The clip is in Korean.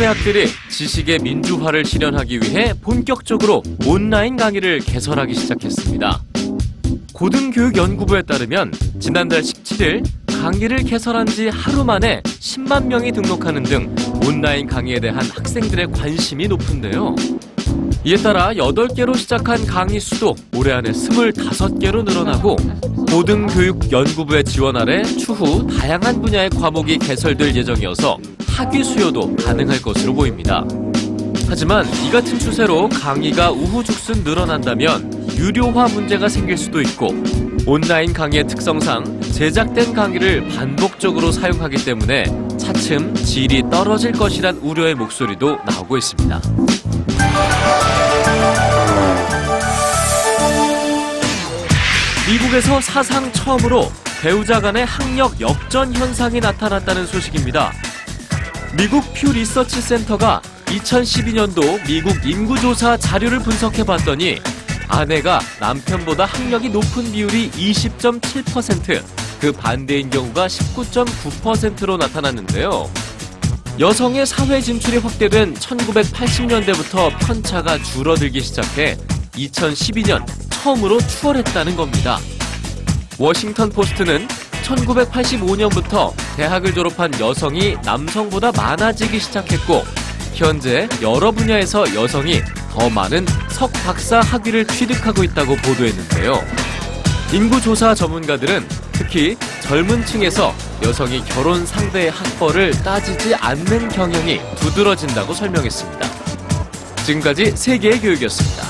대학들이 지식의 민주화를 실현하기 위해 본격적으로 온라인 강의를 개설하기 시작했습니다. 고등교육연구부에 따르면 지난달 17일 강의를 개설한 지 하루 만에 10만 명이 등록하는 등 온라인 강의에 대한 학생들의 관심이 높은데요. 이에 따라 8개로 시작한 강의 수도 올해 안에 25개로 늘어나고 고등교육연구부의 지원 아래 추후 다양한 분야의 과목이 개설될 예정이어서 학위 수요도 가능할 것으로 보입니다. 하지만 이 같은 추세로 강의가 우후죽순 늘어난다면 유료화 문제가 생길 수도 있고 온라인 강의의 특성상 제작된 강의를 반복적으로 사용하기 때문에 차츰 질이 떨어질 것이란 우려의 목소리도 나오고 있습니다. 미국에서 사상 처음으로 배우자 간의 학력 역전 현상이 나타났다는 소식입니다. 미국 퓨 리서치 센터가 2012년도 미국 인구조사 자료를 분석해봤더니 아내가 남편보다 학력이 높은 비율이 20.7%, 그 반대인 경우가 19.9%로 나타났는데요. 여성의 사회 진출이 확대된 1980년대부터 편차가 줄어들기 시작해 2012년 처음으로 추월했다는 겁니다. 워싱턴 포스트는 1985년부터 대학을 졸업한 여성이 남성보다 많아지기 시작했고 현재 여러 분야에서 여성이 더 많은 석박사 학위를 취득하고 있다고 보도했는데요. 인구조사 전문가들은 특히 젊은 층에서 여성이 결혼 상대의 학벌을 따지지 않는 경향이 두드러진다고 설명했습니다. 지금까지 세계의 교육이었습니다.